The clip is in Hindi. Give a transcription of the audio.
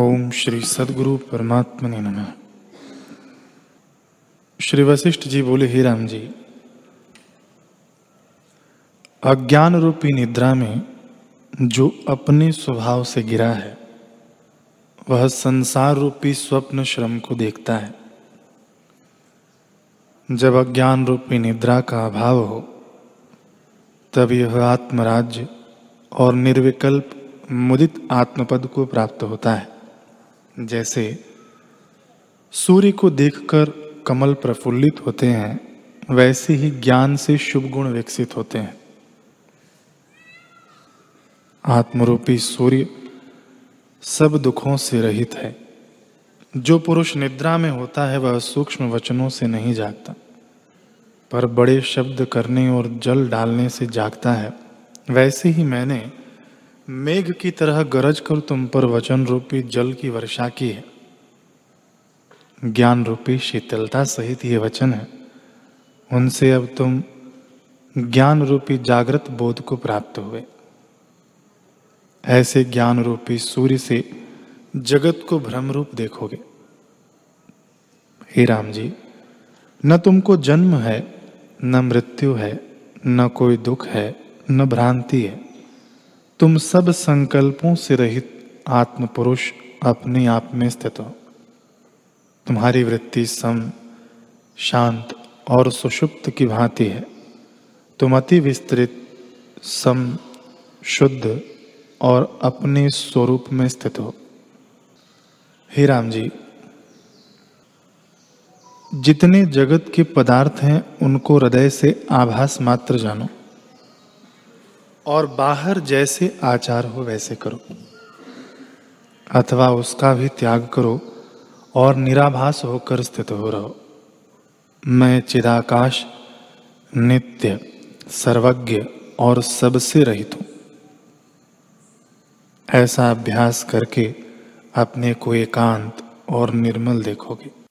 ओम श्री सदगुरु परमात्मने नमः। श्री वशिष्ठ जी बोले, हे राम जी, अज्ञान रूपी निद्रा में जो अपने स्वभाव से गिरा है वह संसार रूपी स्वप्न श्रम को देखता है। जब अज्ञान रूपी निद्रा का अभाव हो तब यह आत्मराज्य और निर्विकल्प मुदित आत्मपद को प्राप्त होता है। जैसे सूर्य को देखकर कमल प्रफुल्लित होते हैं, वैसे ही ज्ञान से शुभ गुण विकसित होते हैं। आत्मरूपी सूर्य सब दुखों से रहित है। जो पुरुष निद्रा में होता है वह सूक्ष्म वचनों से नहीं जागता, पर बड़े शब्द करने और जल डालने से जागता है। वैसे ही मैंने मेघ की तरह गरज कर तुम पर वचन रूपी जल की वर्षा की है। ज्ञान रूपी शीतलता सहित ये वचन है, उनसे अब तुम ज्ञान रूपी जागृत बोध को प्राप्त हुए। ऐसे ज्ञान रूपी सूर्य से जगत को भ्रम रूप देखोगे। हे राम जी, न तुमको जन्म है, न मृत्यु है, न कोई दुख है, न भ्रांति है। तुम सब संकल्पों से रहित आत्म पुरुष अपने आप में स्थित हो। तुम्हारी वृत्ति सम, शांत और सुषुप्त की भांति है। तुम अति विस्तृत, सम, शुद्ध और अपने स्वरूप में स्थित हो। हे राम जी, जितने जगत के पदार्थ हैं उनको हृदय से आभास मात्र जानो और बाहर जैसे आचार हो वैसे करो, अथवा उसका भी त्याग करो और निराभास होकर स्थित हो रहो। मैं चिदाकाश, नित्य, सर्वज्ञ और सबसे रहित हूं। ऐसा अभ्यास करके अपने को एकांत और निर्मल देखोगे।